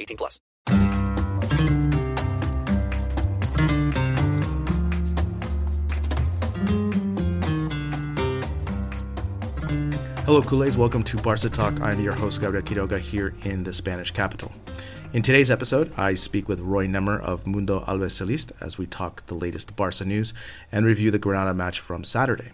18 plus. Hello, Culés. Welcome to Barca Talk. I'm your host, Gabriel Quiroga, here in the Spanish capital. In today's episode, I speak with Roy Nemmer of Mundo Albiceleste as we talk the latest Barca news and review the Granada match from Saturday.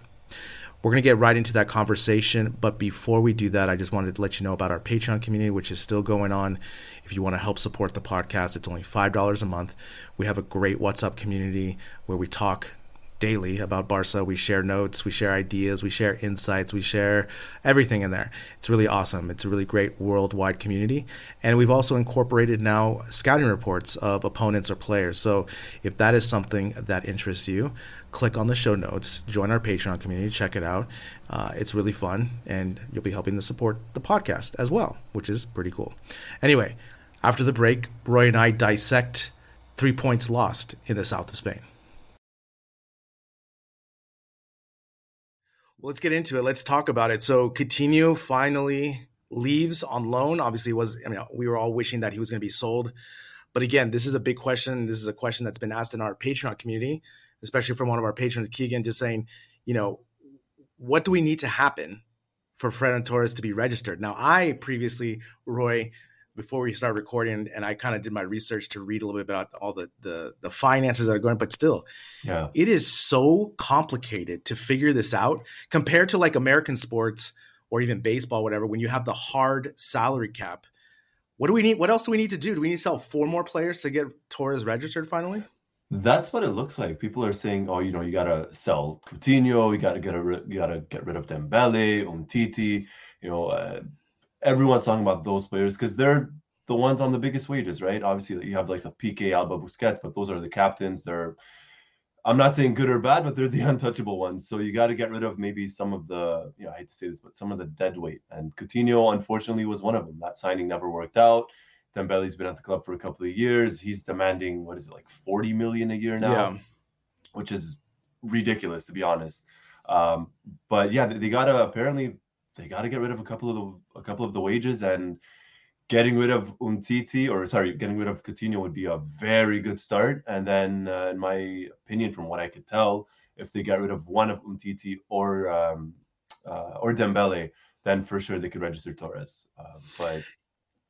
We're going to get right into that conversation, but before we do that, I just wanted to let you know about our Patreon community, which is still going on. If you want to help support the podcast, it's only $5 a month. We have a great WhatsApp community where we talk daily about Barca. We share notes, we share ideas, we share insights, we share everything in there. It's really awesome. It's a really great worldwide community. And we've also incorporated now scouting reports of opponents or players. So if that is something that interests you, click on the show notes, join our Patreon community, check it out. It's really fun, and you'll be helping to support the podcast as well, which is pretty cool. Anyway, after the break, Roy and I dissect 3 points lost in the south of Spain. Let's get into it. Let's talk about it. So Coutinho finally leaves on loan. Obviously, we were all wishing that he was going to be sold. But again, this is a big question. This is a question that's been asked in our Patreon community, especially from one of our patrons, Keegan, just saying, what do we need to happen for Ferran Torres to be registered? Now, I previously, Roy, before we started recording, and I kind of did my research to read a little bit about all the finances that are going, but still, It is so complicated to figure this out compared to like American sports or even baseball, whatever, when you have the hard salary cap. What do we need? What else do we need to do? Do we need to sell 4 more players to get Torres registered finally? That's what it looks like. People are saying, you got to sell Coutinho, you got to get rid of Dembélé, Umtiti, everyone's talking about those players because they're the ones on the biggest wages, right? Obviously, you have like the PK, Alba, Busquets, but those are the captains. I'm not saying good or bad, but they're the untouchable ones. So you got to get rid of maybe some of the, I hate to say this, but some of the dead weight. And Coutinho, unfortunately, was one of them. That signing never worked out. Dembele's been at the club for a couple of years. He's demanding, like 40 million a year now, which is ridiculous, to be honest. But yeah, they got to get rid of a couple of the wages, and getting rid of Coutinho would be a very good start. And then, in my opinion, from what I could tell, if they get rid of one of Umtiti or Dembele, then for sure they could register Torres.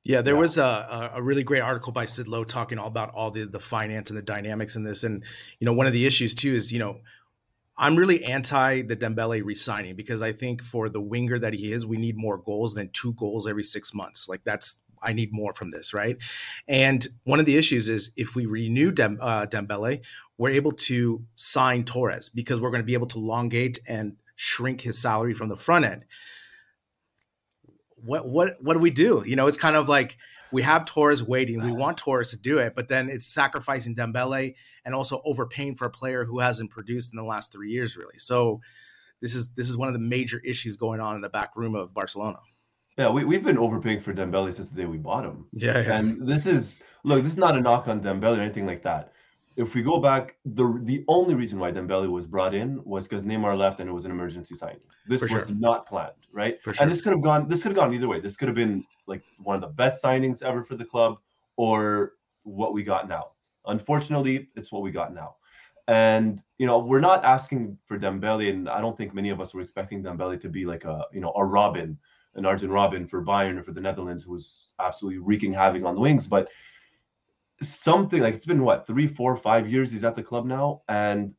There was a really great article by Sid Lowe talking all about all the finance and the dynamics in this. And one of the issues too is I'm really anti the Dembele resigning because I think for the winger that he is, we need more goals than 2 goals every 6 months. I need more from this, right? And one of the issues is if we renew Dembele, we're able to sign Torres because we're going to be able to elongate and shrink his salary from the front end. What do we do? It's kind of like we have Torres waiting. We want Torres to do it, but then it's sacrificing Dembele and also overpaying for a player who hasn't produced in the last 3 years, really. So this is one of the major issues going on in the back room of Barcelona. Yeah, we've been overpaying for Dembele since the day we bought him. Yeah. And this is not a knock on Dembele or anything like that. If we go back, the only reason why Dembele was brought in was because Neymar left and it was an emergency signing. This was not planned, right? And this could have gone either way. This could have been like one of the best signings ever for the club or what we got now. Unfortunately, it's what we got now. And, we're not asking for Dembele, and I don't think many of us were expecting Dembele to be like a Robin, an Argent Robin for Bayern or for the Netherlands, who was absolutely wreaking havoc on the wings. But something like, it's been what, 3, 4, 5 years he's at the club now, and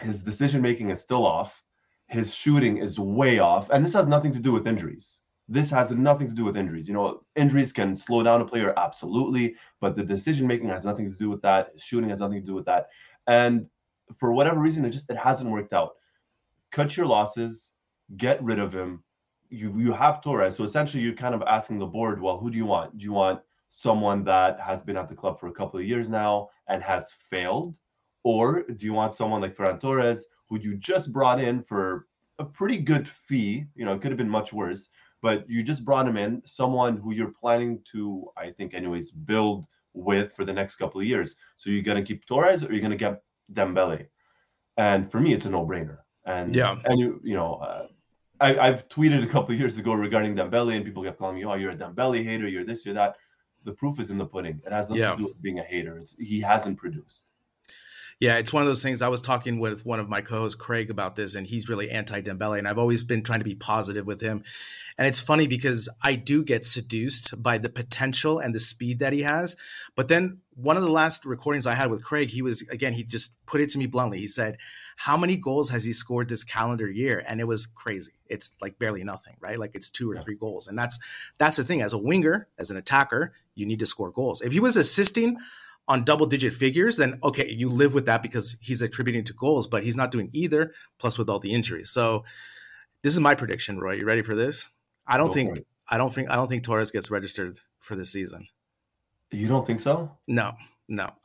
his decision making is still off. His shooting is way off, and this has nothing to do with injuries. You know, injuries can slow down a player, absolutely, but the decision making has nothing to do with that. His shooting has nothing to do with that, and for whatever reason, it hasn't worked out. Cut your losses, get rid of him. You have Torres, so essentially you're kind of asking the board, well, who do you want? Do you want someone that has been at the club for a couple of years now and has failed? Or do you want someone like Ferran Torres, who you just brought in for a pretty good fee? You know, it could have been much worse, but you just brought him in, someone who you're planning to, I think anyways, build with for the next couple of years. So you're going to keep Torres, or you're going to get Dembélé? And for me, it's a no-brainer. And, I've tweeted a couple of years ago regarding Dembélé, and people kept calling me, oh, you're a Dembélé hater, you're this, you're that. The proof is in the pudding. It has nothing to do with being a hater. He hasn't produced. Yeah, it's one of those things. I was talking with one of my co-hosts, Craig, about this, and he's really anti-Dembélé, and I've always been trying to be positive with him. And it's funny because I do get seduced by the potential and the speed that he has. But then one of the last recordings I had with Craig, he just put it to me bluntly. He said, how many goals has he scored this calendar year? And it was crazy. It's like barely nothing, right? Like it's 2 or 3 goals. And that's the thing. As a winger, as an attacker, you need to score goals. If he was assisting on double-digit figures, then okay, you live with that because he's attributing to goals, but he's not doing either, plus with all the injuries. So this is my prediction, Roy. You ready for this? I don't think Torres gets registered for this season. You don't think so? No.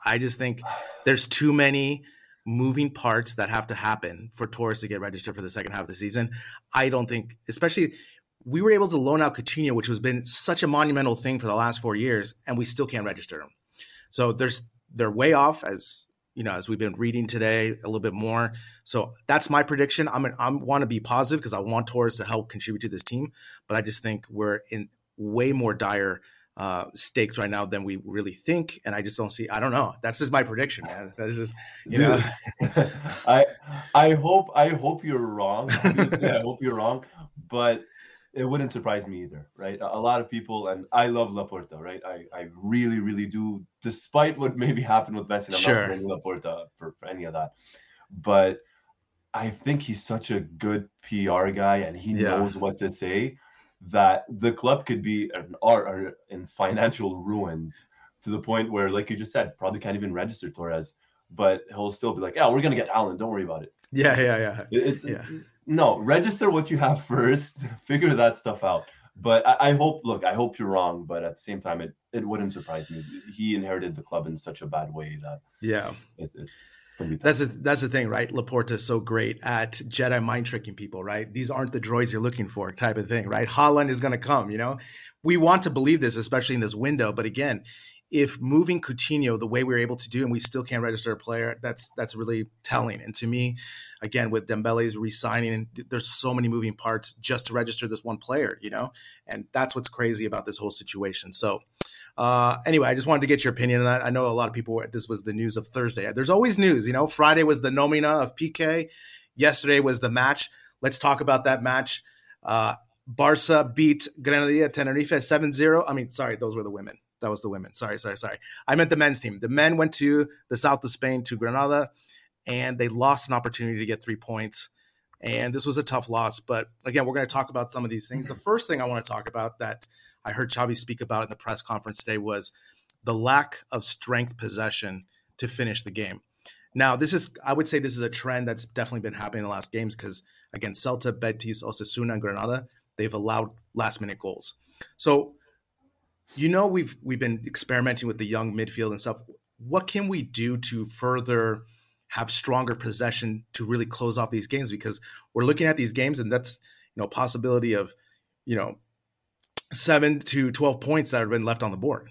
I just think there's too many moving parts that have to happen for Torres to get registered for the second half of the season. I don't think, especially we were able to loan out Coutinho, which has been such a monumental thing for the last 4 years, and we still can't register him. So they're way off, as you know, as we've been reading today a little bit more. So that's my prediction. I want to be positive because I want Torres to help contribute to this team, but I just think we're in way more dire stakes right now than we really think, and I just don't see. I don't know. That's just my prediction, man. That's just you know. I hope you're wrong. Obviously, I hope you're wrong, but it wouldn't surprise me either, right? A lot of people, and I love Laporta, right? I really, really do, despite what maybe happened with Messi. I'm not blaming Laporta for any of that. But I think he's such a good PR guy, and he knows what to say, that the club could be are in financial ruins to the point where, like you just said, probably can't even register Torres, but he'll still be like, yeah, we're going to get Haaland. Don't worry about it. Yeah. No, register what you have first, figure that stuff out. But I hope you're wrong, but at the same time, it wouldn't surprise me. He inherited the club in such a bad way that it's going to be tough. That's the thing, right? Laporta is so great at Jedi mind tricking people, right? These aren't the droids you're looking for type of thing, right? Haaland is going to come, you know? We want to believe this, especially in this window. But again, if moving Coutinho the way we were able to do and we still can't register a player, that's really telling. And to me, again, with Dembele's re-signing, and there's so many moving parts just to register this one player, you know? And that's what's crazy about this whole situation. So anyway, I just wanted to get your opinion on that. I know a lot of people, this was the news of Thursday. There's always news, you know? Friday was the nomina of PK. Yesterday was the match. Let's talk about that match. Barca beat Granada Tenerife 7-0. Those were the women. That was the women. Sorry. I meant the men's team. The men went to the south of Spain to Granada, and they lost an opportunity to get 3 points. And this was a tough loss. But again, we're going to talk about some of these things. The first thing I want to talk about that I heard Xavi speak about in the press conference today was the lack of strength possession to finish the game. Now, I would say this is a trend that's definitely been happening in the last games because, again, Celta, Betis, Osasuna, and Granada, they've allowed last-minute goals. So, you know, we've been experimenting with the young midfield and stuff. What can we do to further have stronger possession to really close off these games? Because we're looking at these games, and that's, you know, possibility of, you know, 7 to 12 points that have been left on the board.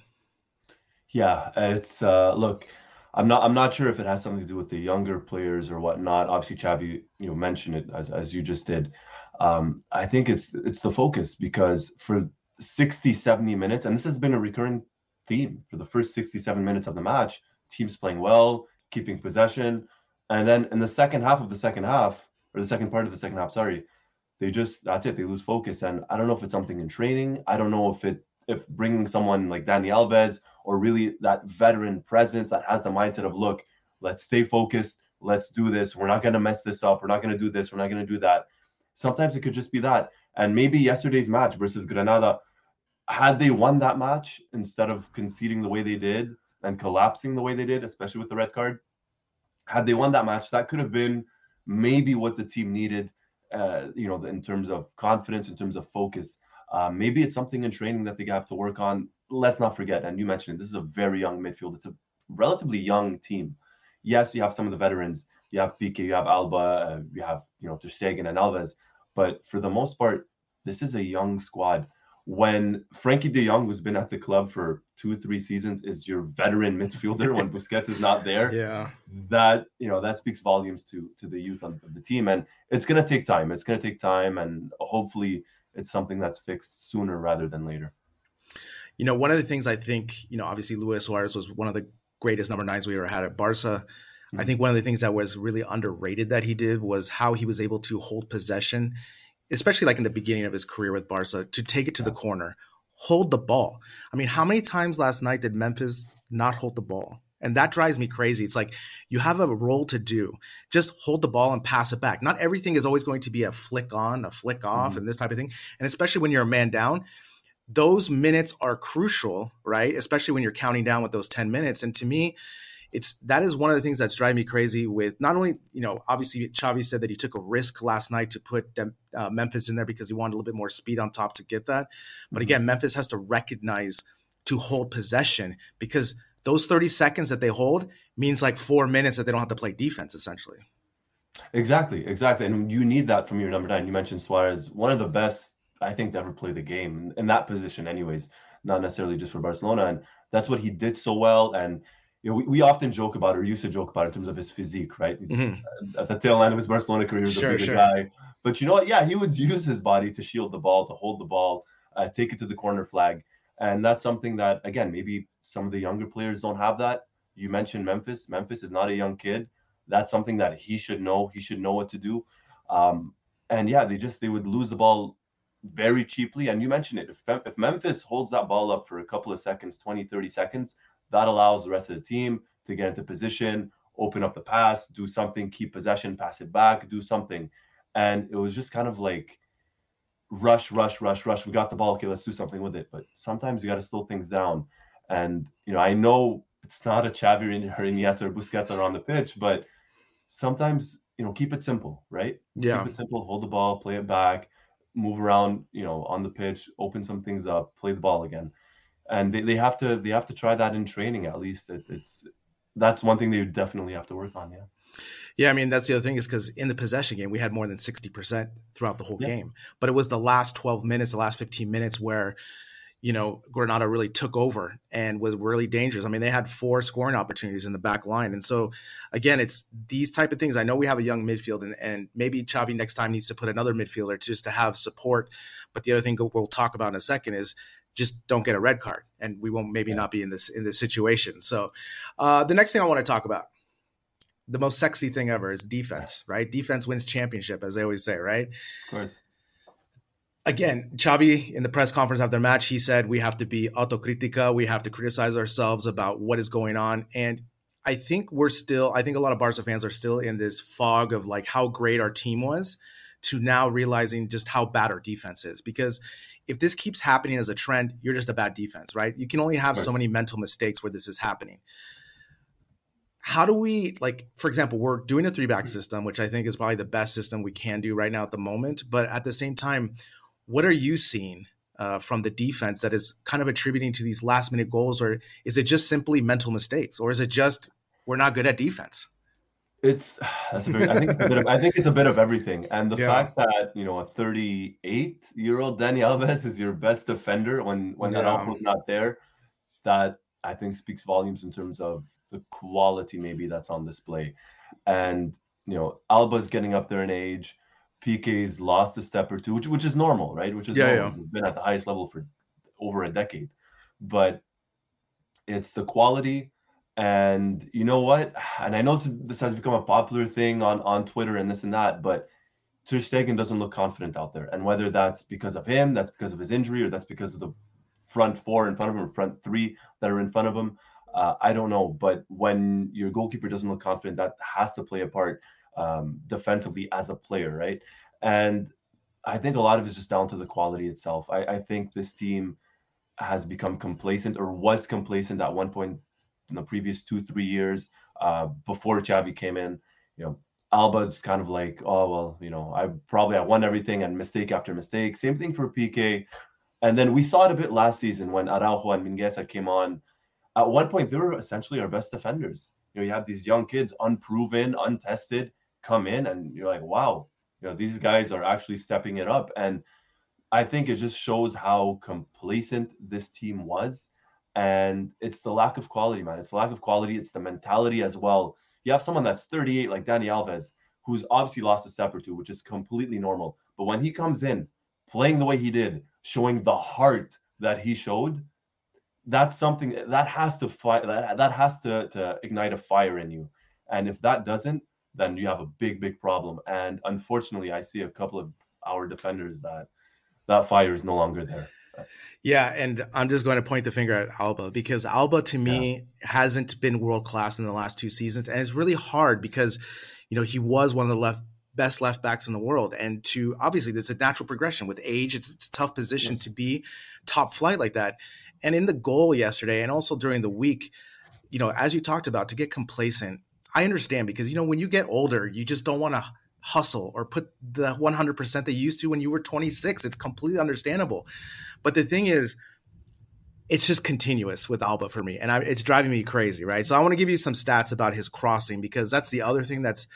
Yeah, it's look, I'm not sure if it has something to do with the younger players or whatnot. Obviously, Xavi, you know, mentioned it as you just did. I think it's the focus, because for 60-70 minutes, and this has been a recurring theme for the first 67 minutes of the match, teams playing well, keeping possession, and then in the second part of the second half, they lose focus. And I don't know if it's something in training. I don't know if bringing someone like Dani Alves or really that veteran presence that has the mindset of, look, let's stay focused. Let's do this. We're not going to mess this up. We're not going to do this. We're not going to do that. Sometimes it could just be that. And maybe yesterday's match versus Granada, had they won that match instead of conceding the way they did and collapsing the way they did, especially with the red card, had they won that match, that could have been maybe what the team needed, in terms of confidence, in terms of focus. Maybe it's something in training that they have to work on. Let's not forget, and you mentioned it, this is a very young midfield. It's a relatively young team. Yes, you have some of the veterans. You have Piqué, you have Alba, you have Ter Stegen and Alves. But for the most part, this is a young squad. When Frankie de Jong, who's been at the club for 2-3 seasons, is your veteran midfielder when Busquets is not there, that speaks volumes to the youth of the team. And it's going to take time. And hopefully it's something that's fixed sooner rather than later. One of the things I think, obviously Luis Suarez was one of the greatest number 9s we ever had at Barca. Mm-hmm. I think one of the things that was really underrated that he did was how he was able to hold possession, especially like in the beginning of his career with Barca, to take it to the corner, hold the ball. I mean, how many times last night did Memphis not hold the ball? And that drives me crazy. It's like you have a role to do. Just hold the ball and pass it back. Not everything is always going to be a flick on, a flick off, mm-hmm. and this type of thing. And especially when you're a man down, those minutes are crucial, right? Especially when you're counting down with those 10 minutes. And to me, that is one of the things that's driving me crazy with not only, obviously Xavi said that he took a risk last night to put Memphis in there because he wanted a little bit more speed on top to get that. But again, Memphis has to recognize to hold possession, because those 30 seconds that they hold means like 4 minutes that they don't have to play defense, essentially. Exactly. And you need that from your number 9. You mentioned Suarez, one of the best, I think, to ever play the game in that position anyways, not necessarily just for Barcelona. And that's what he did so well. And we often joke about, or used to joke about, in terms of his physique, right? Mm-hmm. At the tail end of his Barcelona career, he was a bigger guy. But you know what? Yeah, he would use his body to shield the ball, to hold the ball, take it to the corner flag. And that's something that, again, maybe some of the younger players don't have that. You mentioned Memphis. Memphis is not a young kid. That's something that he should know. He should know what to do. They would lose the ball very cheaply. And you mentioned it. If Memphis holds that ball up for a couple of seconds, 20, 30 seconds, that allows the rest of the team to get into position, open up the pass, do something, keep possession, pass it back, do something. And it was just kind of like rush. We got the ball. Okay, let's do something with it. But sometimes you got to slow things down. And, I know it's not a Xavi or Iniesta or Busquets are on the pitch, but sometimes, keep it simple, right? Yeah. Keep it simple, hold the ball, play it back, move around, on the pitch, open some things up, play the ball again. And they have to try that in training, at least. That's one thing they definitely have to work on. Yeah. I mean, that's the other thing, is because in the possession game, we had more than 60% throughout the whole game, but it was the last 12 minutes, the last 15 minutes where, Granada really took over and was really dangerous. I mean, they had 4 scoring opportunities in the back line. And so again, it's these type of things. I know we have a young midfield, and maybe Xavi next time needs to put another midfielder just to have support. But the other thing we'll talk about in a second is, just don't get a red card, and we won't not be in this situation. So the next thing I want to talk about, the most sexy thing ever, is defense, right? Defense wins championship, as they always say, right? Of course. Again, Xavi in the press conference after the match, he said, we have to be autocritica. We have to criticize ourselves about what is going on. And I think I think a lot of Barca fans are still in this fog of like how great our team was, to now realizing just how bad our defense is. Because if this keeps happening as a trend, you're just a bad defense, right? You can only have so many mental mistakes where this is happening. How do we, like, for example, we're doing a 3-back system, which I think is probably the best system we can do right now at the moment. But at the same time, what are you seeing from the defense that is kind of attributing to these last minute goals? Or is it just simply mental mistakes? Or is it just, we're not good at defense? I think it's a bit of everything. And the fact that, a 38-year-old Dani Alves is your best defender when that Araújo's not there, that I think speaks volumes in terms of the quality maybe that's on display. And, Alba's getting up there in age. Piqué's lost a step or two, which is normal, right? Which is normal. We've been at the highest level for over a decade. But it's the quality. And you know what? And I know this has become a popular thing on Twitter and this and that, but Ter Stegen doesn't look confident out there. And whether that's because of him, that's because of his injury, or that's because of the front four in front of him, or front three that are in front of him. I don't know, but when your goalkeeper doesn't look confident, that has to play a part defensively as a player, right? And I think a lot of it is just down to the quality itself. I think this team has become complacent, or was complacent at one point in the previous 2-3 years before Xavi came in. You know, Alba's kind of like, oh, well, you know, I won everything, and mistake after mistake. Same thing for PK. And then we saw it a bit last season when Araujo and Mingueza came on. At one point, they were essentially our best defenders. You know, you have these young kids, unproven, untested, come in, and you're like, wow, you know, these guys are actually stepping it up. And I think it just shows how complacent this team was. And it's the lack of quality, man. It's the lack of quality. It's the mentality as well. You have someone that's 38, like Dani Alves, who's obviously lost a step or two, which is completely normal. But when he comes in, playing the way he did, showing the heart that he showed, that's something that has to that has to ignite a fire in you. And if that doesn't, then you have a big, big problem. And unfortunately, I see a couple of our defenders that fire is no longer there. Yeah, and I'm just going to point the finger at Alba, because Alba, to me, hasn't been world-class in the last two seasons. And it's really hard because, you know, he was one of the best left backs in the world. And to obviously, there's a natural progression with age. It's a tough position to be top flight like that. And in the goal yesterday, and also during the week, you know, as you talked about, to get complacent, I understand, because, you know, when you get older, you just don't want to hustle or put the 100% they used to when you were 26. It's completely understandable. But the thing is, it's just continuous with Alba for me, and it's driving me crazy, right? So I want to give you some stats about his crossing, because that's the other thing that's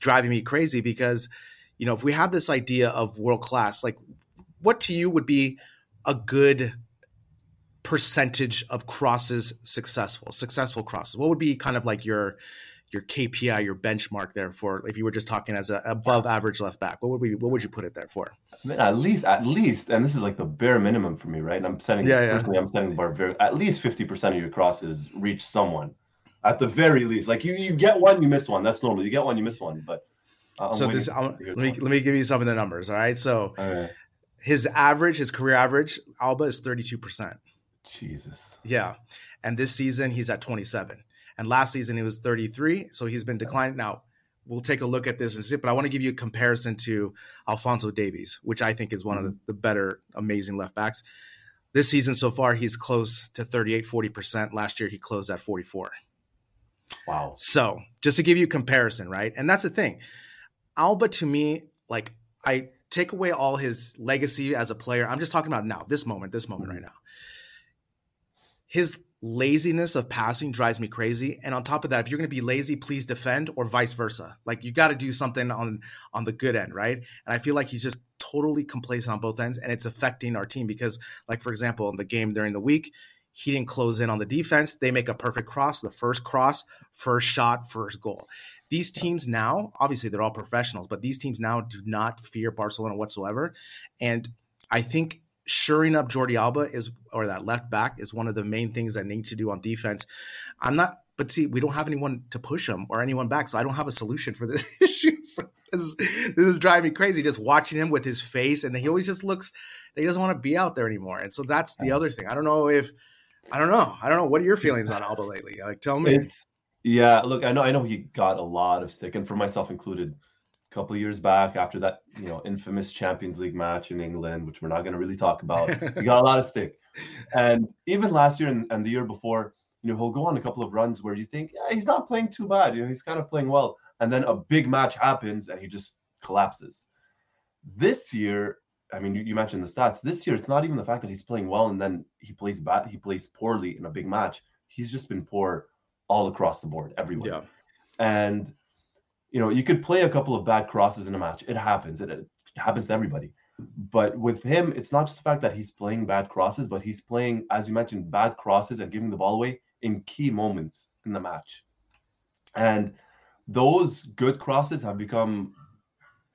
driving me crazy, because, you know, if we have this idea of world-class, like, what to you would be a good percentage of crosses successful crosses? What would be kind of like your KPI, your benchmark there for, if you were just talking as a above average left back, what would you put it there for? I mean, at least, and this is like the bare minimum for me, right? And I'm setting, personally, I'm setting bar very, at least 50% of your crosses reach someone, at the very least. Like you get one, you miss one. That's normal. You get one, you miss one. But let me give you some of the numbers. All right. So his career average, Alba, is 32%. Jesus. Yeah. And this season he's at 27%. And last season, he was 33%, so he's been declining. Now, we'll take a look at this and see, but I want to give you a comparison to Alphonso Davies, which I think is one of the better, amazing left backs. This season so far, he's close to 38-40%. Last year, he closed at 44%. Wow. So just to give you a comparison, right? And that's the thing. Alba, to me, like, I take away all his legacy as a player. I'm just talking about now, this moment right now. His laziness of passing drives me crazy. And on top of that, if you're going to be lazy, please defend, or vice versa. Like, you got to do something on the good end, right? And I feel like he's just totally complacent on both ends, and it's affecting our team because, like, for example, in the game during the week, he didn't close in on the defense. They make a perfect cross, the first cross, first shot, first goal. These teams now, obviously they're all professionals, but these teams now do not fear Barcelona whatsoever. And I think shoring up Jordi Alba that left back is one of the main things that need to do on defense. We don't have anyone to push him or anyone back, so I don't have a solution for this issue. So this is driving me crazy, just watching him with his face, and he always just looks that he doesn't want to be out there anymore. And so that's the other thing. I don't know. What are your feelings on Alba lately? Like, tell me. Look, I know he got a lot of stick, and for myself included, couple of years back after that, you know, infamous Champions League match in England, which we're not going to really talk about. He got a lot of stick. And even last year and the year before, you know, he'll go on a couple of runs where you think, he's not playing too bad. You know, he's kind of playing well. And then a big match happens and he just collapses. This year, I mean, you mentioned the stats. This year, it's not even the fact that he's playing well and then he plays poorly in a big match. He's just been poor all across the board, everywhere. Yeah. And you know, you could play a couple of bad crosses in a match. It happens. It happens to everybody. But with him, it's not just the fact that he's playing bad crosses, but he's playing, as you mentioned, bad crosses and giving the ball away in key moments in the match. And those good crosses have become,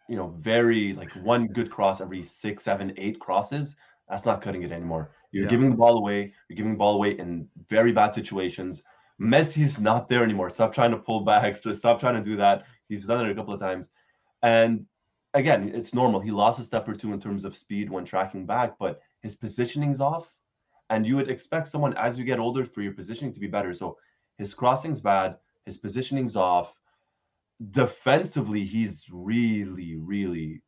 you know, very, like, one good cross every 6, 7, 8 crosses. That's not cutting it anymore. You're giving the ball away. You're giving the ball away in very bad situations. Messi's not there anymore. Stop trying to pull back. Stop trying to do that. He's done it a couple of times. And again, it's normal. He lost a step or two in terms of speed when tracking back, but his positioning's off. And you would expect someone, as you get older, for your positioning to be better. So his crossing's bad. His positioning's off. Defensively, he's really, really,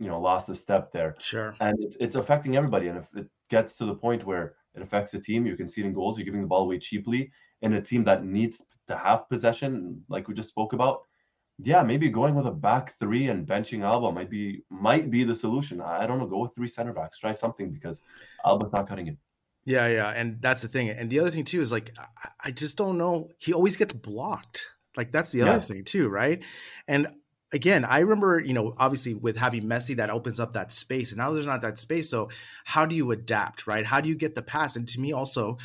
lost a step there. Sure. And it's affecting everybody. And if it gets to the point where it affects the team, you're conceding goals, you're giving the ball away cheaply, in a team that needs to have possession, like we just spoke about, yeah, maybe going with a back three and benching Alba might be the solution. I don't know. Go with three center backs. Try something, because Alba's not cutting it. Yeah. And that's the thing. And the other thing too is, like, I just don't know. He always gets blocked. Like, that's the other thing too, right? And again, I remember, obviously with having Messi, that opens up that space, and now there's not that space. So how do you adapt, right? How do you get the pass? And to me also,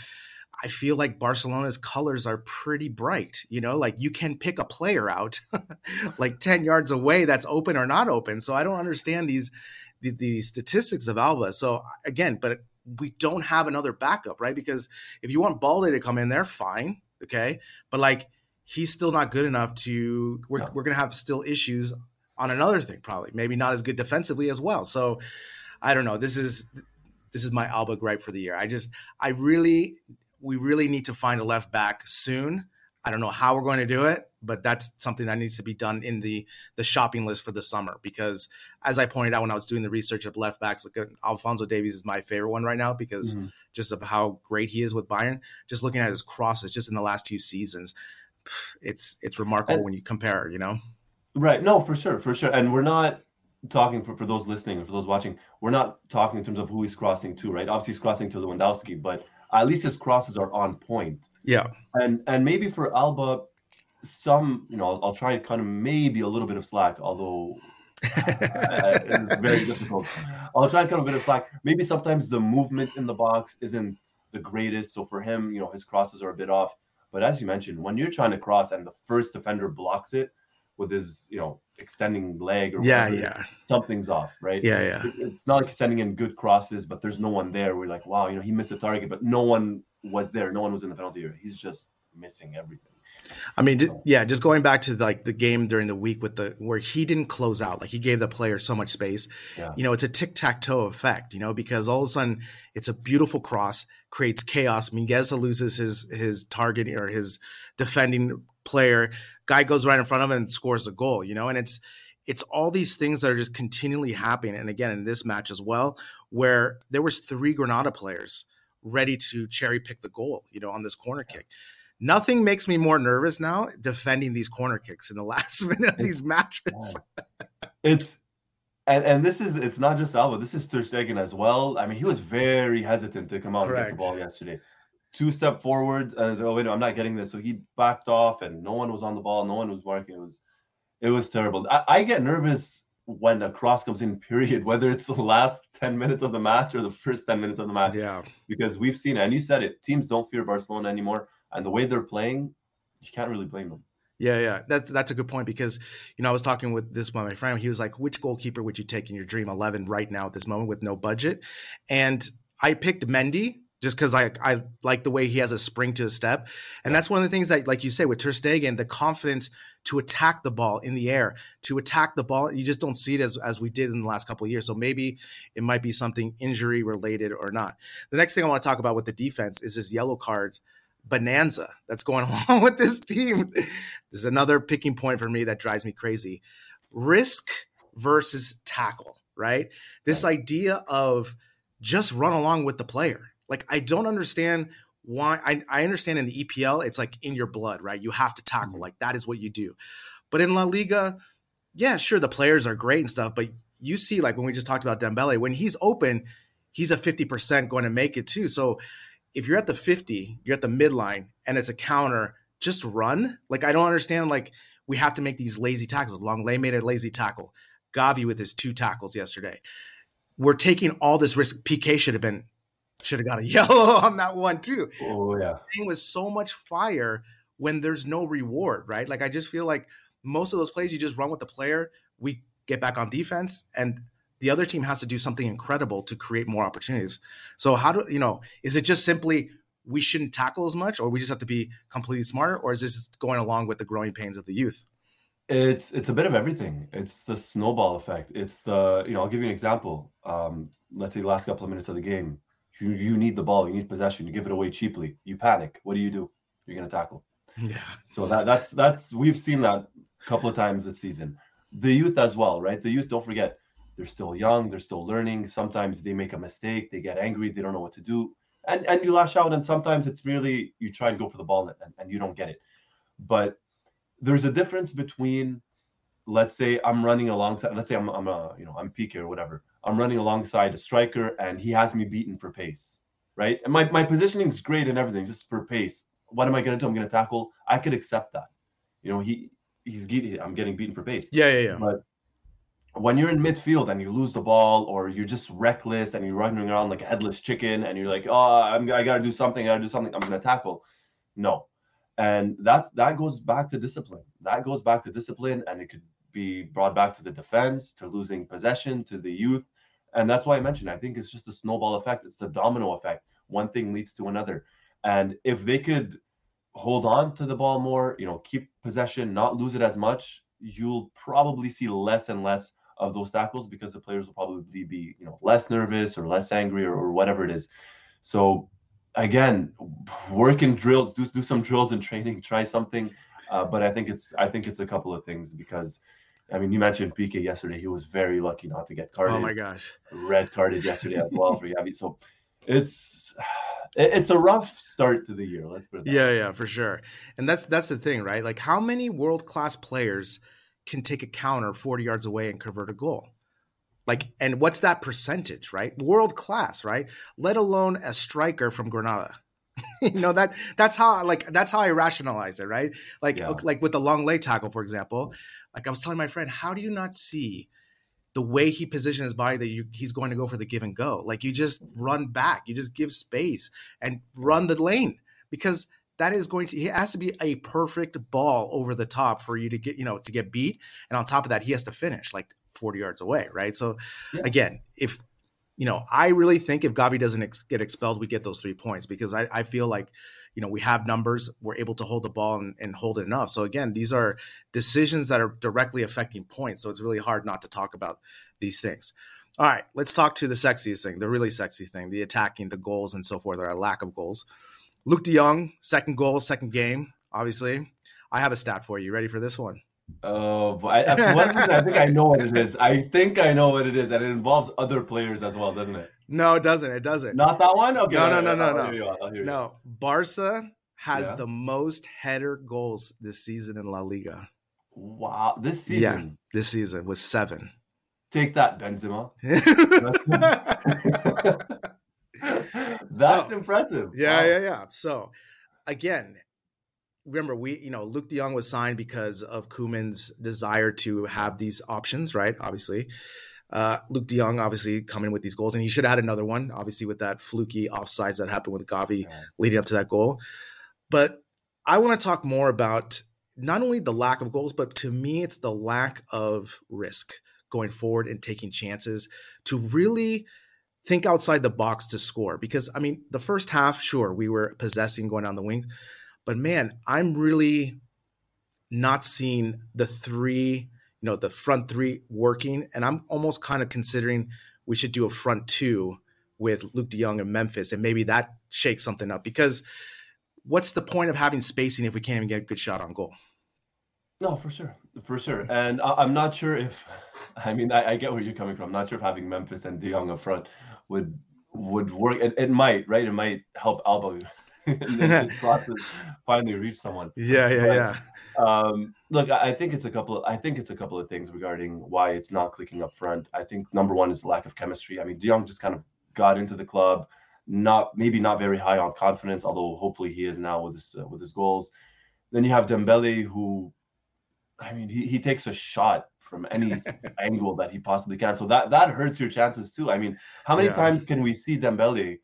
I feel like Barcelona's colors are pretty bright, like you can pick a player out like 10 yards away that's open or not open. So I don't understand the statistics of Alba. So again, but we don't have another backup, right? Because if you want Balde to come in, they're fine. Okay. But like, he's still not good enough to, we're going to have still issues on another thing, probably, maybe not as good defensively as well. So I don't know. This is my Alba gripe for the year. We really need to find a left back soon. I don't know how we're going to do it, but that's something that needs to be done in the shopping list for the summer, because as I pointed out when I was doing the research of left backs, look at Alphonso Davies is my favorite one right now because just of how great he is with Bayern, just looking at his crosses just in the last two seasons, it's remarkable when you compare, Right. No, for sure. And we're not talking for those listening or for those watching, we're not talking in terms of who he's crossing to, right? Obviously he's crossing to Lewandowski, but at least his crosses are on point. Yeah. And maybe for Alba, some, I'll try and kind of maybe a little bit of slack, although it's very difficult. I'll try and cut a bit of slack. Maybe sometimes the movement in the box isn't the greatest. So for him, his crosses are a bit off. But as you mentioned, when you're trying to cross and the first defender blocks it with his, extending leg or whatever, something's off, right? Yeah. It's not like sending in good crosses, but there's no one there. We're like, wow, he missed a target, but no one was there. No one was in the penalty area. He's just missing everything. I mean, just going back to the game during the week with where he didn't close out, like he gave the player so much space, it's a tic-tac-toe effect, because all of a sudden it's a beautiful cross, creates chaos. Mingueza loses his target or his defending player. Guy goes right in front of him and scores a goal, and it's all these things that are just continually happening. And again, in this match as well, where there was three Granada players ready to cherry pick the goal, on this corner kick. Nothing makes me more nervous now defending these corner kicks in the last minute of these matches. It's not just Alba. This is Ter Stegen as well. I mean, he was very hesitant to come out and get the ball yesterday. Two step forward and said, I'm not getting this. So he backed off and no one was on the ball. No one was marking. It was terrible. I get nervous when a cross comes in, period, whether it's the last 10 minutes of the match or the first 10 minutes of the match. Yeah. Because we've seen, and you said it, teams don't fear Barcelona anymore. And the way they're playing, you can't really blame them. Yeah. That's a good point because, I was talking with this one, my friend, he was like, which goalkeeper would you take in your dream 11 right now at this moment with no budget? And I picked Mendy just because I like the way he has a spring to his step. And that's one of the things that, like you say, with Ter Stegen, the confidence to attack the ball in the air, to attack the ball. You just don't see it as we did in the last couple of years. So maybe it might be something injury related or not. The next thing I want to talk about with the defense is this yellow card bonanza that's going along with this team. This is another picking point for me that drives me crazy. Risk versus tackle, right? This idea of just run along with the player. Like, I don't understand why. I understand in the EPL, it's like in your blood, right? You have to tackle. Like, that is what you do. But in La Liga, yeah, sure, the players are great and stuff. But you see, like when we just talked about Dembélé, when he's open, he's a 50% going to make it too. So if you're at the 50, you're at the midline, and it's a counter, just run. Like, I don't understand. Like, we have to make these lazy tackles. Longley made a lazy tackle. Gavi with his two tackles yesterday. We're taking all this risk. PK should have got a yellow on that one too. Oh yeah. The thing was so much fire when there's no reward, right? Like, I just feel like most of those plays, you just run with the player. We get back on defense, and the other team has to do something incredible to create more opportunities. So how do is it just simply we shouldn't tackle as much, or we just have to be completely smarter, or is this going along with the growing pains of the youth? It's a bit of everything. It's the snowball effect. It's the I'll give you an example. Let's say the last couple of minutes of the game. You need the ball. You need possession. You give it away cheaply. You panic. What do? You're going to tackle. Yeah. So that's we've seen that a couple of times this season. The youth as well, right? The youth, don't forget, they're still young. They're still learning. Sometimes they make a mistake. They get angry. They don't know what to do. And you lash out. And sometimes it's merely you try and go for the ball and you don't get it. But there's a difference between, let's say I'm running alongside, let's say I'm Piqué or whatever. I'm running alongside a striker and he has me beaten for pace, right? And my positioning is great and everything, just for pace. What am I going to do? I'm going to tackle. I could accept that. You know, I'm getting beaten for pace. Yeah. But when you're in midfield and you lose the ball or you're just reckless and you're running around like a headless chicken and you're like, oh, I got to do something. I'm going to tackle. No. And that goes back to discipline. And it could be brought back to the defense, to losing possession, to the youth. And that's why I mentioned, I think it's just the snowball effect. It's the domino effect. One thing leads to another. And if they could hold on to the ball more, you know, keep possession, not lose it as much, you'll probably see less and less of those tackles because the players will probably be, you know, less nervous or less angry or whatever it is. So again, work in drills, do some drills in training, try something. But I think it's a couple of things because, I mean, you mentioned Piqué yesterday. He was very lucky not to get carded. Oh my gosh, red carded yesterday as well for Gavi. So it's a rough start to the year. Let's put it that way. Yeah, for sure. And that's the thing, right? Like, how many world class players can take a counter 40 yards away and convert a goal? Like, and what's that percentage, right? World class, right? Let alone a striker from Granada. You know, that's how I rationalize it, right? Like, yeah. Like with the long lay tackle, for example, like I was telling my friend, how do you not see the way he positions his body that he's going to go for the give and go? Like, you just run back, you just give space and run the lane, because that is going to, it has to be a perfect ball over the top for you to get, you know, to get beat. And on top of that, he has to finish like 40 yards away, right? So yeah. Again, if, you know, I really think if Gavi doesn't get expelled, we get those 3 points, because I feel like, you know, we have numbers, we're able to hold the ball and hold it enough. So again, these are decisions that are directly affecting points. So it's really hard not to talk about these things. All right, let's talk to the sexiest thing, the really sexy thing, the attacking, the goals and so forth, or our lack of goals. Luuk de Jong, second goal, second game, obviously. I have a stat for you. Ready for this one? Oh, but one thing, I think I know what it is. And it involves other players as well, doesn't it? No, it doesn't. Not that one? Okay. No. Barca has the most header goals this season in La Liga. Wow. This season? Yeah, this season with 7. Take that, Benzema. That's impressive. Yeah. So, again, remember, Luuk de Jong was signed because of Koeman's desire to have these options, right? Obviously, Luuk de Jong obviously coming with these goals, and he should have had another one, obviously, with that fluky offsides that happened with Gavi leading up to that goal. But I want to talk more about not only the lack of goals, but to me, it's the lack of risk going forward and taking chances to really think outside the box to score. Because, I mean, the first half, sure, we were possessing going down the wings. But man, I'm really not seeing the three, you know, the front three working. And I'm almost kind of considering we should do a front two with Luuk de Jong and Memphis. And maybe that shakes something up, because what's the point of having spacing if we can't even get a good shot on goal? No, for sure. And I'm not sure if, I get where you're coming from. I'm not sure if having Memphis and de Jong up front would work. It might, right? It might help Alba. This process finally reach someone. Yeah. Look, I think it's a couple of things regarding why it's not clicking up front. I think number one is lack of chemistry. I mean, de Jong just kind of got into the club, not very high on confidence, although hopefully he is now with his goals. Then you have Dembélé, who, I mean, he takes a shot from any angle that he possibly can. So that hurts your chances too. I mean, how many times can we see Dembélé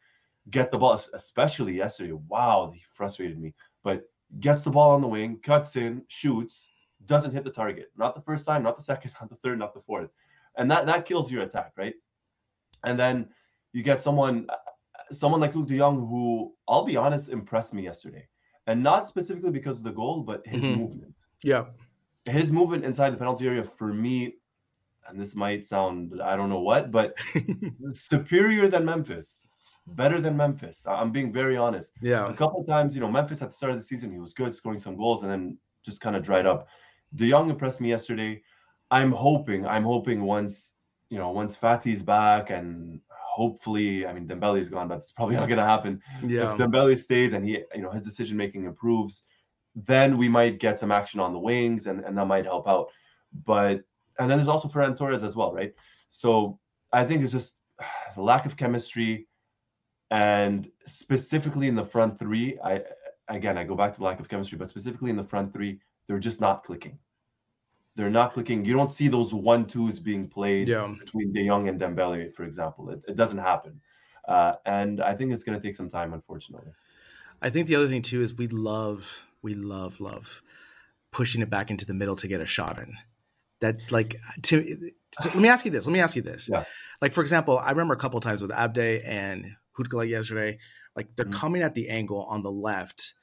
get the ball, especially yesterday? Wow, he frustrated me. But gets the ball on the wing, cuts in, shoots, doesn't hit the target. Not the first time, not the second, not the third, not the fourth. And that kills your attack, right? And then you get someone like Luuk de Jong, who, I'll be honest, impressed me yesterday. And not specifically because of the goal, but his movement. Yeah. His movement inside the penalty area, for me, and this might sound, I don't know what, but superior than Memphis. better than Memphis. I'm being very honest. Yeah. A couple of times, you know, Memphis at the start of the season, he was good, scoring some goals, and then just kind of dried up. De Jong impressed me yesterday. I'm hoping once, you know, once Fati's back and hopefully, I mean, Dembélé's gone, but it's probably not going to happen. Yeah. If Dembélé stays and he, you know, his decision-making improves, then we might get some action on the wings and that might help out. But, and then there's also Ferran Torres as well, right? So I think it's just lack of chemistry, and specifically in the front three, I go back to lack of chemistry, but specifically in the front three, they're just not clicking. They're not clicking. You don't see those 1-2s being played between De Jong and Dembélé, for example. It doesn't happen. And I think it's going to take some time, unfortunately. I think the other thing, too, is we love pushing it back into the middle to get a shot in. That, like, let me ask you this. Yeah. Like, for example, I remember a couple of times with Abde and Hutkala yesterday, like, they're coming at the angle on the left,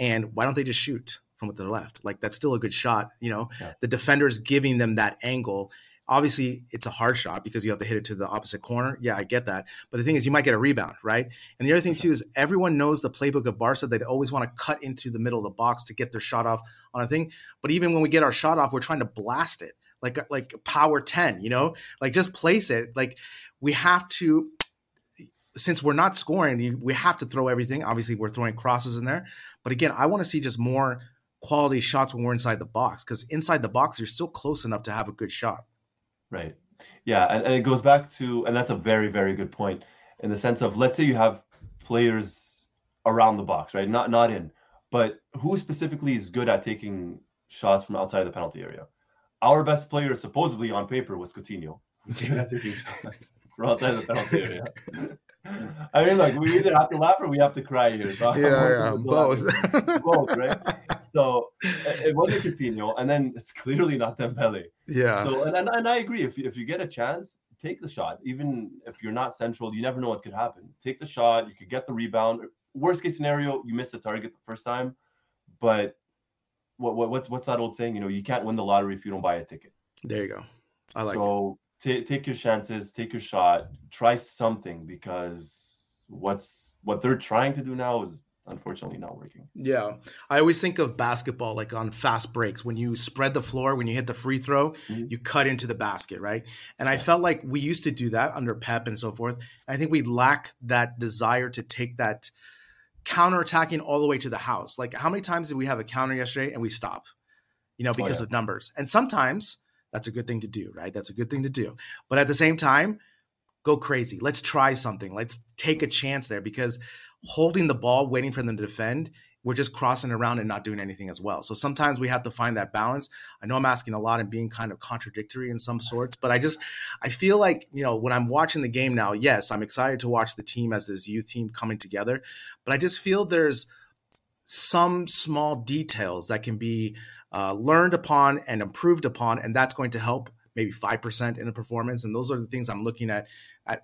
and why don't they just shoot from with their left? Like, that's still a good shot, you know? Yeah. The defender's giving them that angle. Obviously, it's a hard shot because you have to hit it to the opposite corner. Yeah, I get that. But the thing is, you might get a rebound, right? And the other thing, too, is everyone knows the playbook of Barca. They always want to cut into the middle of the box to get their shot off on a thing. But even when we get our shot off, we're trying to blast it, like power 10, you know? Like, just place it. Like, we have to – since we're not scoring, we have to throw everything. Obviously, we're throwing crosses in there. But, again, I want to see just more quality shots when we're inside the box, because inside the box, you're still close enough to have a good shot. Right. Yeah. And it goes back to, and that's a very, very good point, in the sense of, let's say you have players around the box, right? Not in, but who specifically is good at taking shots from outside of the penalty area? Our best player, supposedly on paper, was Coutinho. He's good at taking shots from outside the penalty area. I mean, like, we either have to laugh or we have to cry here. So yeah, both, right? So it wasn't Coutinho, and then it's clearly not Dembélé. Yeah. So and I agree. If you get a chance, take the shot. Even if you're not central, you never know what could happen. Take the shot. You could get the rebound. Worst case scenario, you miss the target the first time. But what's that old saying? You know, you can't win the lottery if you don't buy a ticket. There you go. I like it. Take your chances, take your shot, try something, because what they're trying to do now is unfortunately not working. Yeah. I always think of basketball, like on fast breaks, when you spread the floor, when you hit the free throw, you cut into the basket, right? And I felt like we used to do that under Pep and so forth. I think we lack that desire to take that counterattacking all the way to the house. Like, how many times did we have a counter yesterday and we stop, you know, because of numbers? And sometimes that's a good thing to do, right? That's a good thing to do. But at the same time, go crazy. Let's try something. Let's take a chance there, because holding the ball, waiting for them to defend, we're just crossing around and not doing anything as well. So sometimes we have to find that balance. I know I'm asking a lot and being kind of contradictory in some sorts, but I feel like, you know, when I'm watching the game now, yes, I'm excited to watch the team as this youth team coming together, but I just feel there's some small details that can be learned upon and improved upon, and that's going to help maybe 5% in the performance. And those are the things I'm looking at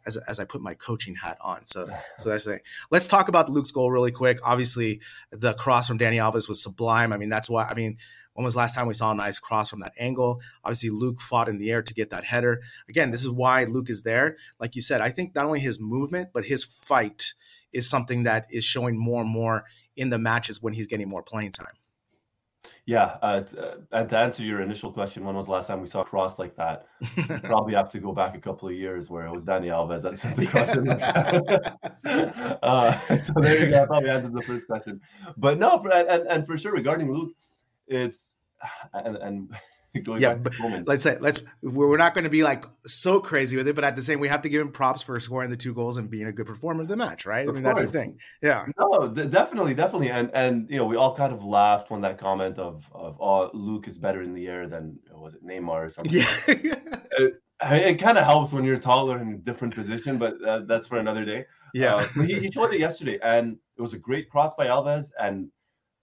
as I put my coaching hat on. So that's the thing. Let's talk about Luke's goal really quick. Obviously, the cross from Dani Alves was sublime. I mean, that's why. I mean, when was the last time we saw a nice cross from that angle? Obviously, Luke fought in the air to get that header. Again, this is why Luke is there. Like you said, I think not only his movement, but his fight is something that is showing more and more in the matches when he's getting more playing time. Yeah, and to answer your initial question, when was the last time we saw a cross like that? Probably have to go back a couple of years where it was Dani Alves that sent the question. So there you go. Probably answers the first question. But no, and for sure, regarding Luke, it's and going back to Coleman. We're not going to be like so crazy with it, but at the same, we have to give him props for scoring the 2 goals and being a good performer of the match, right? Of course. That's the thing. Yeah. No, definitely. And you know, we all kind of laughed when that comment of oh, Luke is better in the air than, was it Neymar or something? Yeah. It kind of helps when you're taller in a different position, but that's for another day. Yeah. He showed it yesterday, and it was a great cross by Alves, and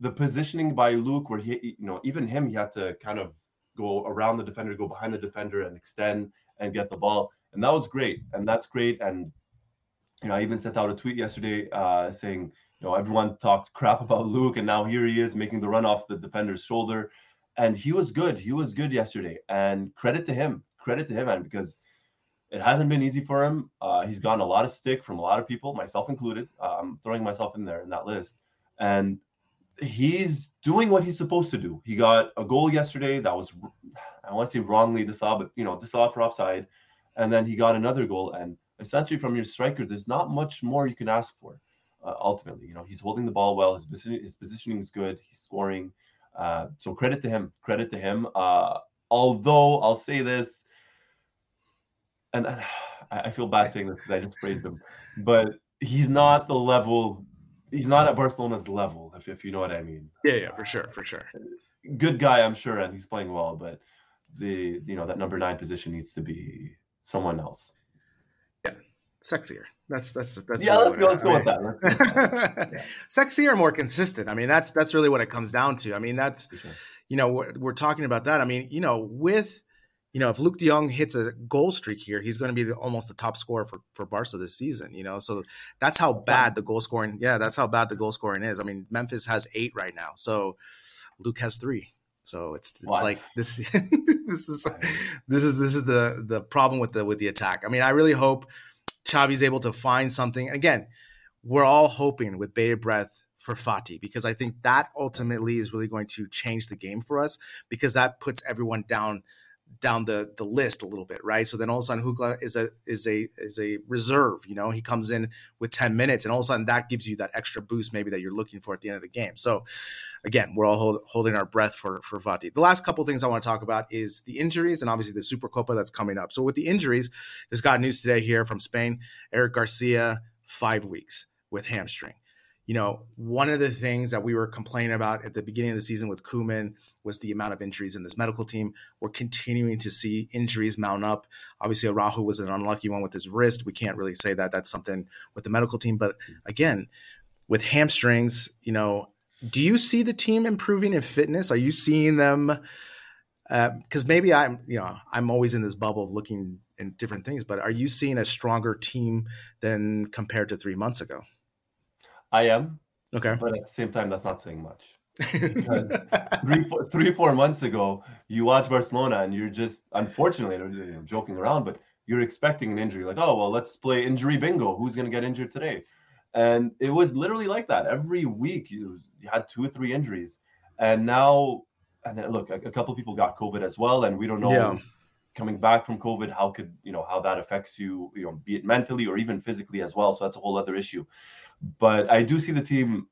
the positioning by Luke, where he, you know, even him, he had to kind of go around the defender, go behind the defender and extend and get the ball. And that was great. And that's great. And, you know, I even sent out a tweet yesterday saying, you know, everyone talked crap about Luke, and now here he is making the run off the defender's shoulder. And he was good. He was good yesterday. And credit to him. And because It hasn't been easy for him. He's gotten a lot of stick from a lot of people, myself included. I'm throwing myself in there in that list. And he's doing what he's supposed to do. He got a goal yesterday that was, I want to say wrongly disallowed, but, you know, disallowed for offside. And then he got another goal. And essentially from your striker, there's not much more you can ask for, ultimately. You know, he's holding the ball well. His positioning is good. He's scoring. So credit to him. Although I'll say this, and I feel bad saying this because I just praised him, but he's not the level. He's not at Barcelona's level, if you know what I mean. Yeah, for sure. Good guy, I'm sure, and he's playing well, but that number 9 position needs to be someone else. Yeah, sexier. That's yeah. Let's go with that. Yeah. Sexier, more consistent. I mean, that's really what it comes down to. I mean, that's sure. We're talking about that. I mean, with. If Luuk de Jong hits a goal streak here, he's going to be almost the top scorer for Barca this season, So that's how bad the goal scoring. Yeah, that's how bad the goal scoring is. I mean, Memphis has 8 right now. So Luuk has 3. So it's like this this is the problem with the attack. I mean, I really hope Xavi's able to find something. Again, we're all hoping with bated breath for Fati, because I think that ultimately is really going to change the game for us, because that puts everyone down the list a little bit, right? So then all of a sudden Hukla is a reserve, he comes in with 10 minutes and all of a sudden that gives you that extra boost maybe that you're looking for at the end of the game. So again, we're all holding our breath for Fati. The last couple of things I want to talk about is the injuries and obviously the Supercopa that's coming up. So with the injuries, just got news today here from Spain, Eric Garcia, 5 weeks with hamstring. One of the things that we were complaining about at the beginning of the season with Koeman was the amount of injuries in this medical team. We're continuing to see injuries mount up. Obviously, Araújo was an unlucky one with his wrist. We can't really say that that's something with the medical team. But again, with hamstrings, do you see the team improving in fitness? Are you seeing them? Because maybe I'm always in this bubble of looking in different things. But are you seeing a stronger team than compared to 3 months ago? I am. Okay. But at the same time, that's not saying much. Because three, 4 months ago, you watch Barcelona and you're just, unfortunately, joking around, but you're expecting an injury. Like, oh, well, let's play injury bingo. Who's going to get injured today? And it was literally like that. Every week, you had 2 or 3 injuries. And now, look, a couple of people got COVID as well. And we don't know coming back from COVID, how that affects you, be it mentally or even physically as well. So that's a whole other issue. But I do see the team,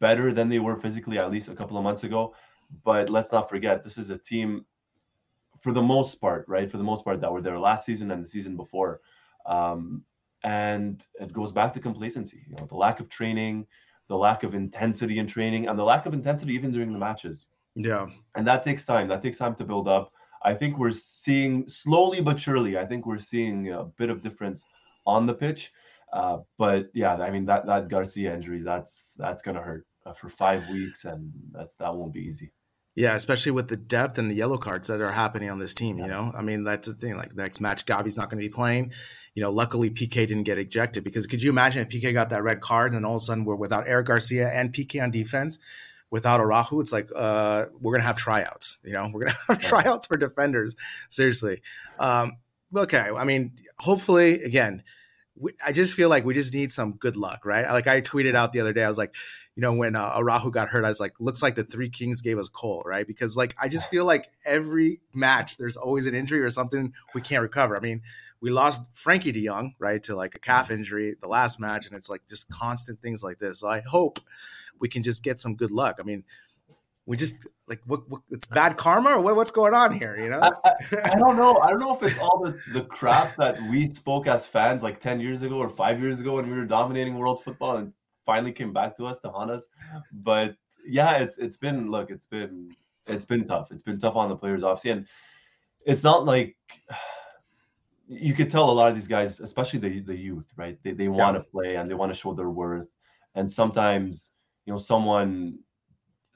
better than they were physically, at least a couple of months ago. But let's not forget, this is a team, for the most part, right? For the most part, that were there last season and the season before. And it goes back to complacency, the lack of training, the lack of intensity in training, and the lack of intensity even during the matches. Yeah. And that takes time. That takes time to build up. I think we're seeing, slowly but surely, a bit of difference on the pitch. But yeah, I mean, that Garcia injury, that's going to hurt for 5 weeks, and that won't be easy. Yeah, especially with the depth and the yellow cards that are happening on this team, I mean, that's the thing. Like, next match, Gavi's not going to be playing. Luckily, PK didn't get ejected, because could you imagine if PK got that red card and all of a sudden we're without Eric Garcia and PK on defense, without Araújo? It's like we're going to have tryouts, We're going to have tryouts for defenders, seriously. Okay, I mean, hopefully, again – I just feel like we just need some good luck, right? Like I tweeted out the other day, I was like, when Araújo got hurt, I was like, looks like the three kings gave us coal, right? Because like, I just feel like every match, there's always an injury or something we can't recover. I mean, we lost Frankie de Jong, right, to like a calf injury the last match, and it's like just constant things like this. So I hope we can just get some good luck. I mean, we just like what it's bad karma or what's going on here, I don't know. I don't know if it's all the crap that we spoke as fans like 10 years ago or 5 years ago when we were dominating world football and finally came back to us to haunt us. But yeah, it's been tough. It's been tough on the players, obviously, and it's not like you could tell a lot of these guys, especially the youth, right? They want to play and they want to show their worth, and sometimes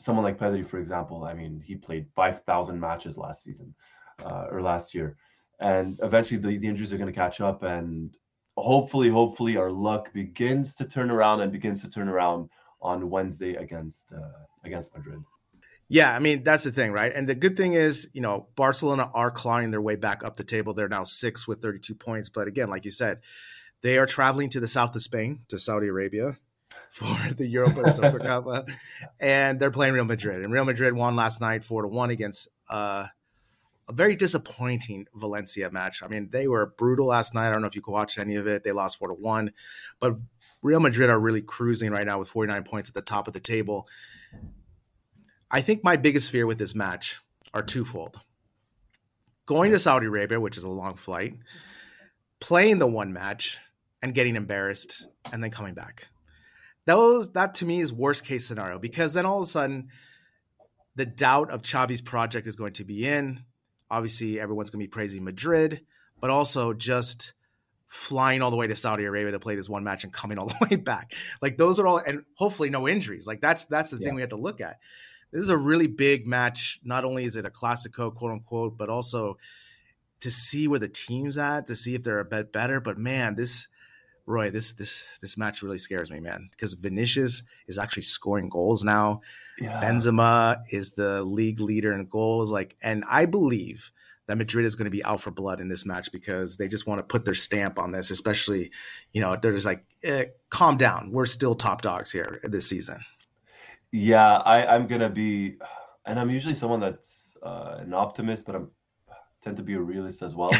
someone like Pedri, for example, I mean, he played 5,000 matches last season or last year. And eventually the injuries are going to catch up. And hopefully our luck begins to turn around on Wednesday against Madrid. Yeah, I mean, that's the thing, right? And the good thing is, you know, Barcelona are clawing their way back up the table. They're now 6th with 32 points. But again, like you said, they are traveling to the south of Spain, to Saudi Arabia, for the Europa Supercopa. And they're playing Real Madrid. And Real Madrid won last night 4-1 against a very disappointing Valencia match. I mean, they were brutal last night. I don't know if you could watch any of it. They lost 4-1. But Real Madrid are really cruising right now with 49 points at the top of the table. I think my biggest fear with this match are twofold. Going to Saudi Arabia, which is a long flight, playing the one match and getting embarrassed and then coming back. That to me is worst case scenario, because then all of a sudden the doubt of Xavi's project is going to be in. Obviously, everyone's going to be praising Madrid, but also just flying all the way to Saudi Arabia to play this one match and coming all the way back. Like those are all, and hopefully no injuries. Like that's the thing we have to look at. This is a really big match. Not only is it a Clasico, quote unquote, but also to see where the team's at, to see if they're a bit better. But man, this match really scares me, man, because Vinicius is actually scoring goals now. Yeah. Benzema is the league leader in goals. And I believe that Madrid is going to be out for blood in this match because they just want to put their stamp on this, especially, you know, they're just like, calm down. We're still top dogs here this season. Yeah, I'm going to be, and I'm usually someone that's an optimist, but I tend to be a realist as well.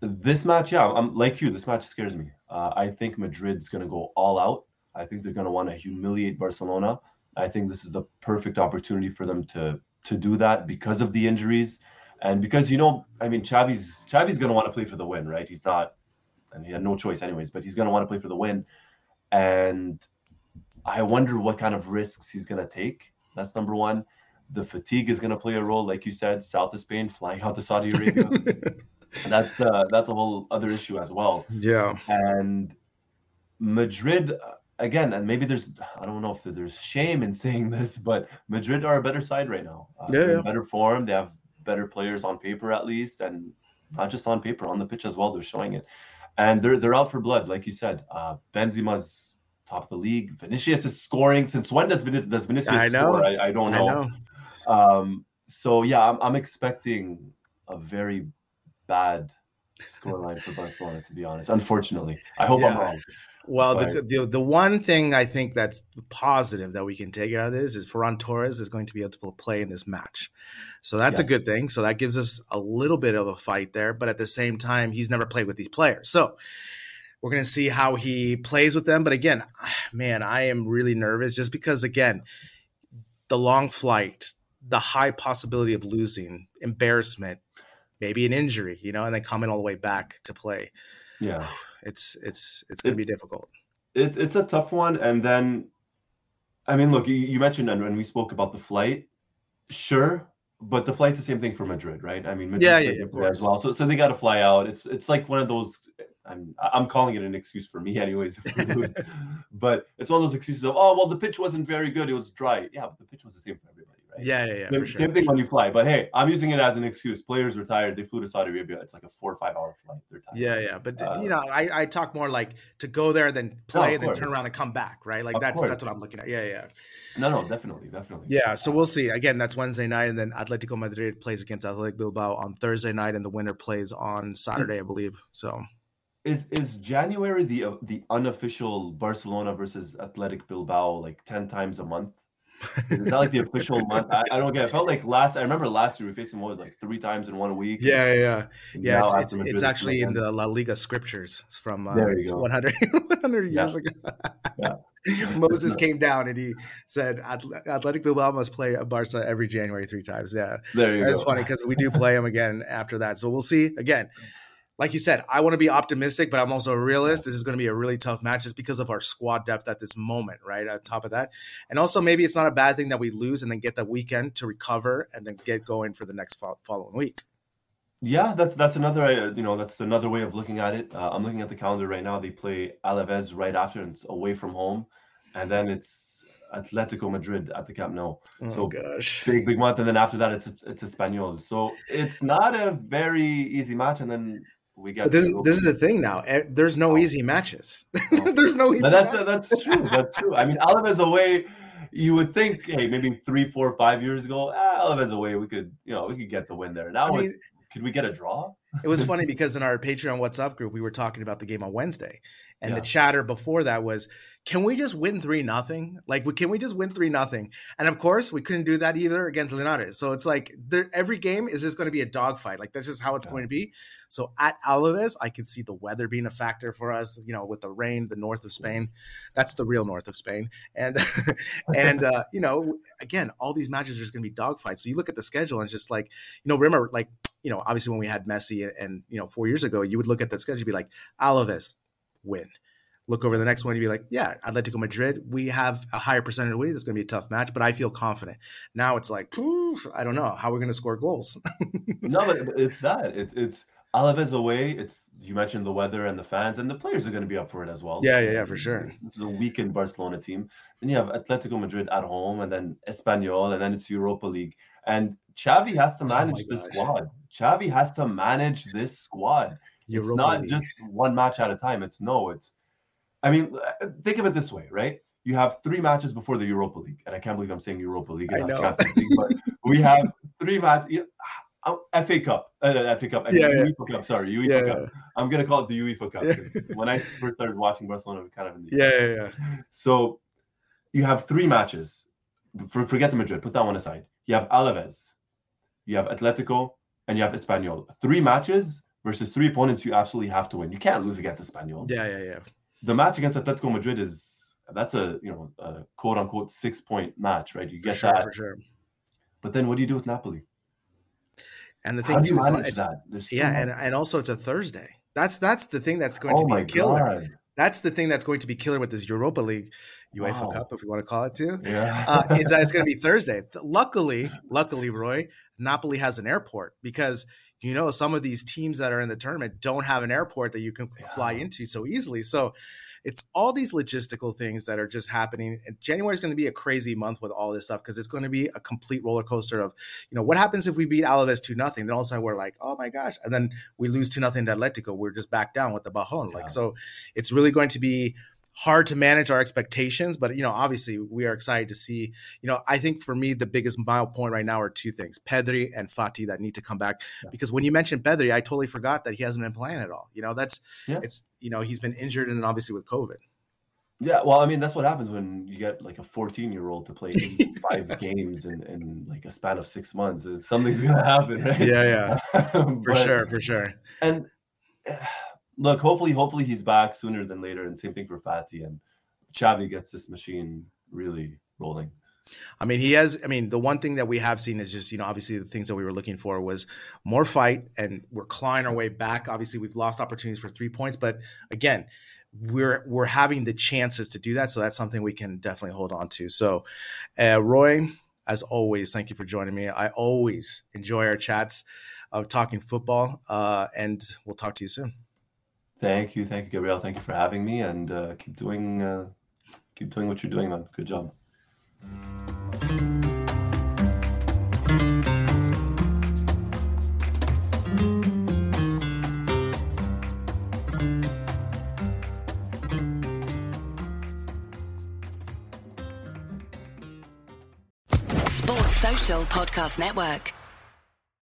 This match, I'm like you, this match scares me. I think Madrid's going to go all out. I think they're going to want to humiliate Barcelona. I think this is the perfect opportunity for them to do that because of the injuries. And because, you know, I mean, Xavi's going to want to play for the win, right? He's not, and he had no choice anyways, but he's going to want to play for the win. And I wonder what kind of risks he's going to take. That's number one. The fatigue is going to play a role, like you said, south of Spain, flying out to Saudi Arabia. That's a whole other issue as well. Yeah. And Madrid, again, and maybe I don't know if there's shame in saying this, but Madrid are a better side right now. They're in better form. They have better players on paper at least, and not just on paper, on the pitch as well. They're showing it. And they're out for blood, like you said. Benzema's top of the league. Vinicius is scoring. Since when does Vinicius score? I don't know. So yeah, I'm expecting a very bad scoreline for Barcelona, to be honest. Unfortunately, I hope I'm wrong. Well, but the one thing I think that's positive that we can take out of this is Ferran Torres is going to be able to play in this match. So that's a good thing. So that gives us a little bit of a fight there. But at the same time, he's never played with these players. So we're going to see how he plays with them. But again, man, I am really nervous just because, again, the long flight, the high possibility of losing, embarrassment, maybe an injury, you know, and then coming all the way back to play. Yeah. It's going to be difficult. It's a tough one. And then, I mean, look, you mentioned, and when we spoke about the flight, sure. But the flight's the same thing for Madrid, right? I mean, Madrid of course. As well. So they got to fly out. It's like one of those. I'm calling it an excuse for me, anyways. But it's one of those excuses of, oh, well, the pitch wasn't very good. It was dry. Yeah, but the pitch was the same for everybody, right? Yeah. Same thing when you fly. But hey, I'm using it as an excuse. Players were tired. They flew to Saudi Arabia. It's like a 4 or 5 hour flight. They're tired. Yeah. But you know, I talk more like to go there, then play, then turn around and come back, right? Like that's what I'm looking at. Yeah. No, definitely. Yeah. So we'll see. Again, that's Wednesday night, and then Atlético Madrid plays against Athletic Bilbao on Thursday night, and the winner plays on Saturday, I believe. So. Is January the unofficial Barcelona versus Athletic Bilbao like 10 times a month? Is that like the official month? I don't get it. I felt like I remember last year we faced him like 3 times in 1 week. Yeah. It's actually in the La Liga scriptures from 100 years ago. Moses came down and he said Athletic Bilbao must play Barca every January 3 times. Yeah, there you go. It's funny because we do play him again after that. So we'll see again. Like you said, I want to be optimistic, but I'm also a realist. This is going to be a really tough match just because of our squad depth at this moment, right? On top of that. And also maybe it's not a bad thing that we lose and then get that weekend to recover and then get going for the next following week. Yeah, that's another, that's another way of looking at it. I'm looking at the calendar right now. They play Alavés right after, and it's away from home. And then it's Atlético Madrid at the Camp Nou. Big month. And then after that, it's Espanyol. So it's not a very easy match. And then this is the thing now. There's no easy matches. That's true. I mean, Alavés away You would think, hey, maybe 3, 4, 5 years ago, Alavés away, we could get the win there. Now, could we get a draw? It was funny because in our Patreon What's Up group, we were talking about the game on Wednesday, and the chatter before that was, can we just win 3-0? Can we just win 3-0? And of course, we couldn't do that either against Linares. So it's like every game is just going to be a dogfight. Like, that's just how it's going to be. So at Alavés, I can see the weather being a factor for us, with the rain, the north of Spain. That's the real north of Spain. And, again, all these matches are just going to be dogfights. So you look at the schedule and it's just like, remember, obviously when we had Messi and 4 years ago, you would look at that schedule and be like, Alavés, win. Look over the next one, you'd be like, Atlético Madrid, we have a higher percentage win. It's going to be a tough match, but I feel confident. Now it's like, I don't know how we're going to score goals. No, but it's that. It's Alavés away. You mentioned the weather and the fans, and the players are going to be up for it as well. Yeah, for sure. This is a weakened Barcelona team. Then you have Atlético Madrid at home, and then Espanyol, and then it's Europa League. And Xavi has to manage this squad. Xavi has to manage this squad. Europa it's not League. Just one match at a time. Think of it this way, right? You have 3 matches before the Europa League, and I can't believe I'm saying Europa League. And I know. Champions League, but we have 3 matches. UEFA Cup. Sorry, UEFA Cup. I'm gonna call it the UEFA Cup. Yeah. When I first started watching Barcelona, we kind of So you have 3 matches. Forget the Madrid. Put that one aside. You have Alavés, you have Atletico, and you have Espanyol. 3 matches versus 3 opponents you absolutely have to win. You can't lose against Espanyol. Yeah. The match against Atletico Madrid that's a quote unquote 6-point match, right? You get that. For sure. But then what do you do with Napoli? And the thing too is that and also it's a Thursday. That's the thing that's going to be a killer. God. That's the thing that's going to be killer with this Europa League, UEFA Cup, if you want to call it too, is that it's going to be Thursday. Luckily, Roy, Napoli has an airport because, some of these teams that are in the tournament don't have an airport that you can fly into so easily. So it's all these logistical things that are just happening. And January is going to be a crazy month with all this stuff because it's going to be a complete roller coaster of, what happens if we beat Alavés 2-0? Then all of a sudden we're like, oh my gosh. And then we lose 2-0 to Atletico. We're just back down with the Bajon. So it's really going to be hard to manage our expectations, but, obviously we are excited to see, I think for me, the biggest mile point right now are 2 things, Pedri and Fati that need to come back because when you mentioned Pedri, I totally forgot that he hasn't been playing at all. He's been injured and then obviously with COVID. Yeah. Well, that's what happens when you get like a 14-year-old to play 5 games in like a span of 6 months, something's going to happen. Right? Yeah. For sure. And look, hopefully he's back sooner than later, and same thing for Fati, and Xavi gets this machine really rolling. The one thing that we have seen is just, obviously the things that we were looking for was more fight, and we're clawing our way back. Obviously, we've lost opportunities for 3 points, but again, we're having the chances to do that, so that's something we can definitely hold on to. So, Roy, as always, thank you for joining me. I always enjoy our chats of talking football, and we'll talk to you soon. Thank you, Gabriel. Thank you for having me, and keep doing what you're doing, man. Good job. Sports Social Podcast Network.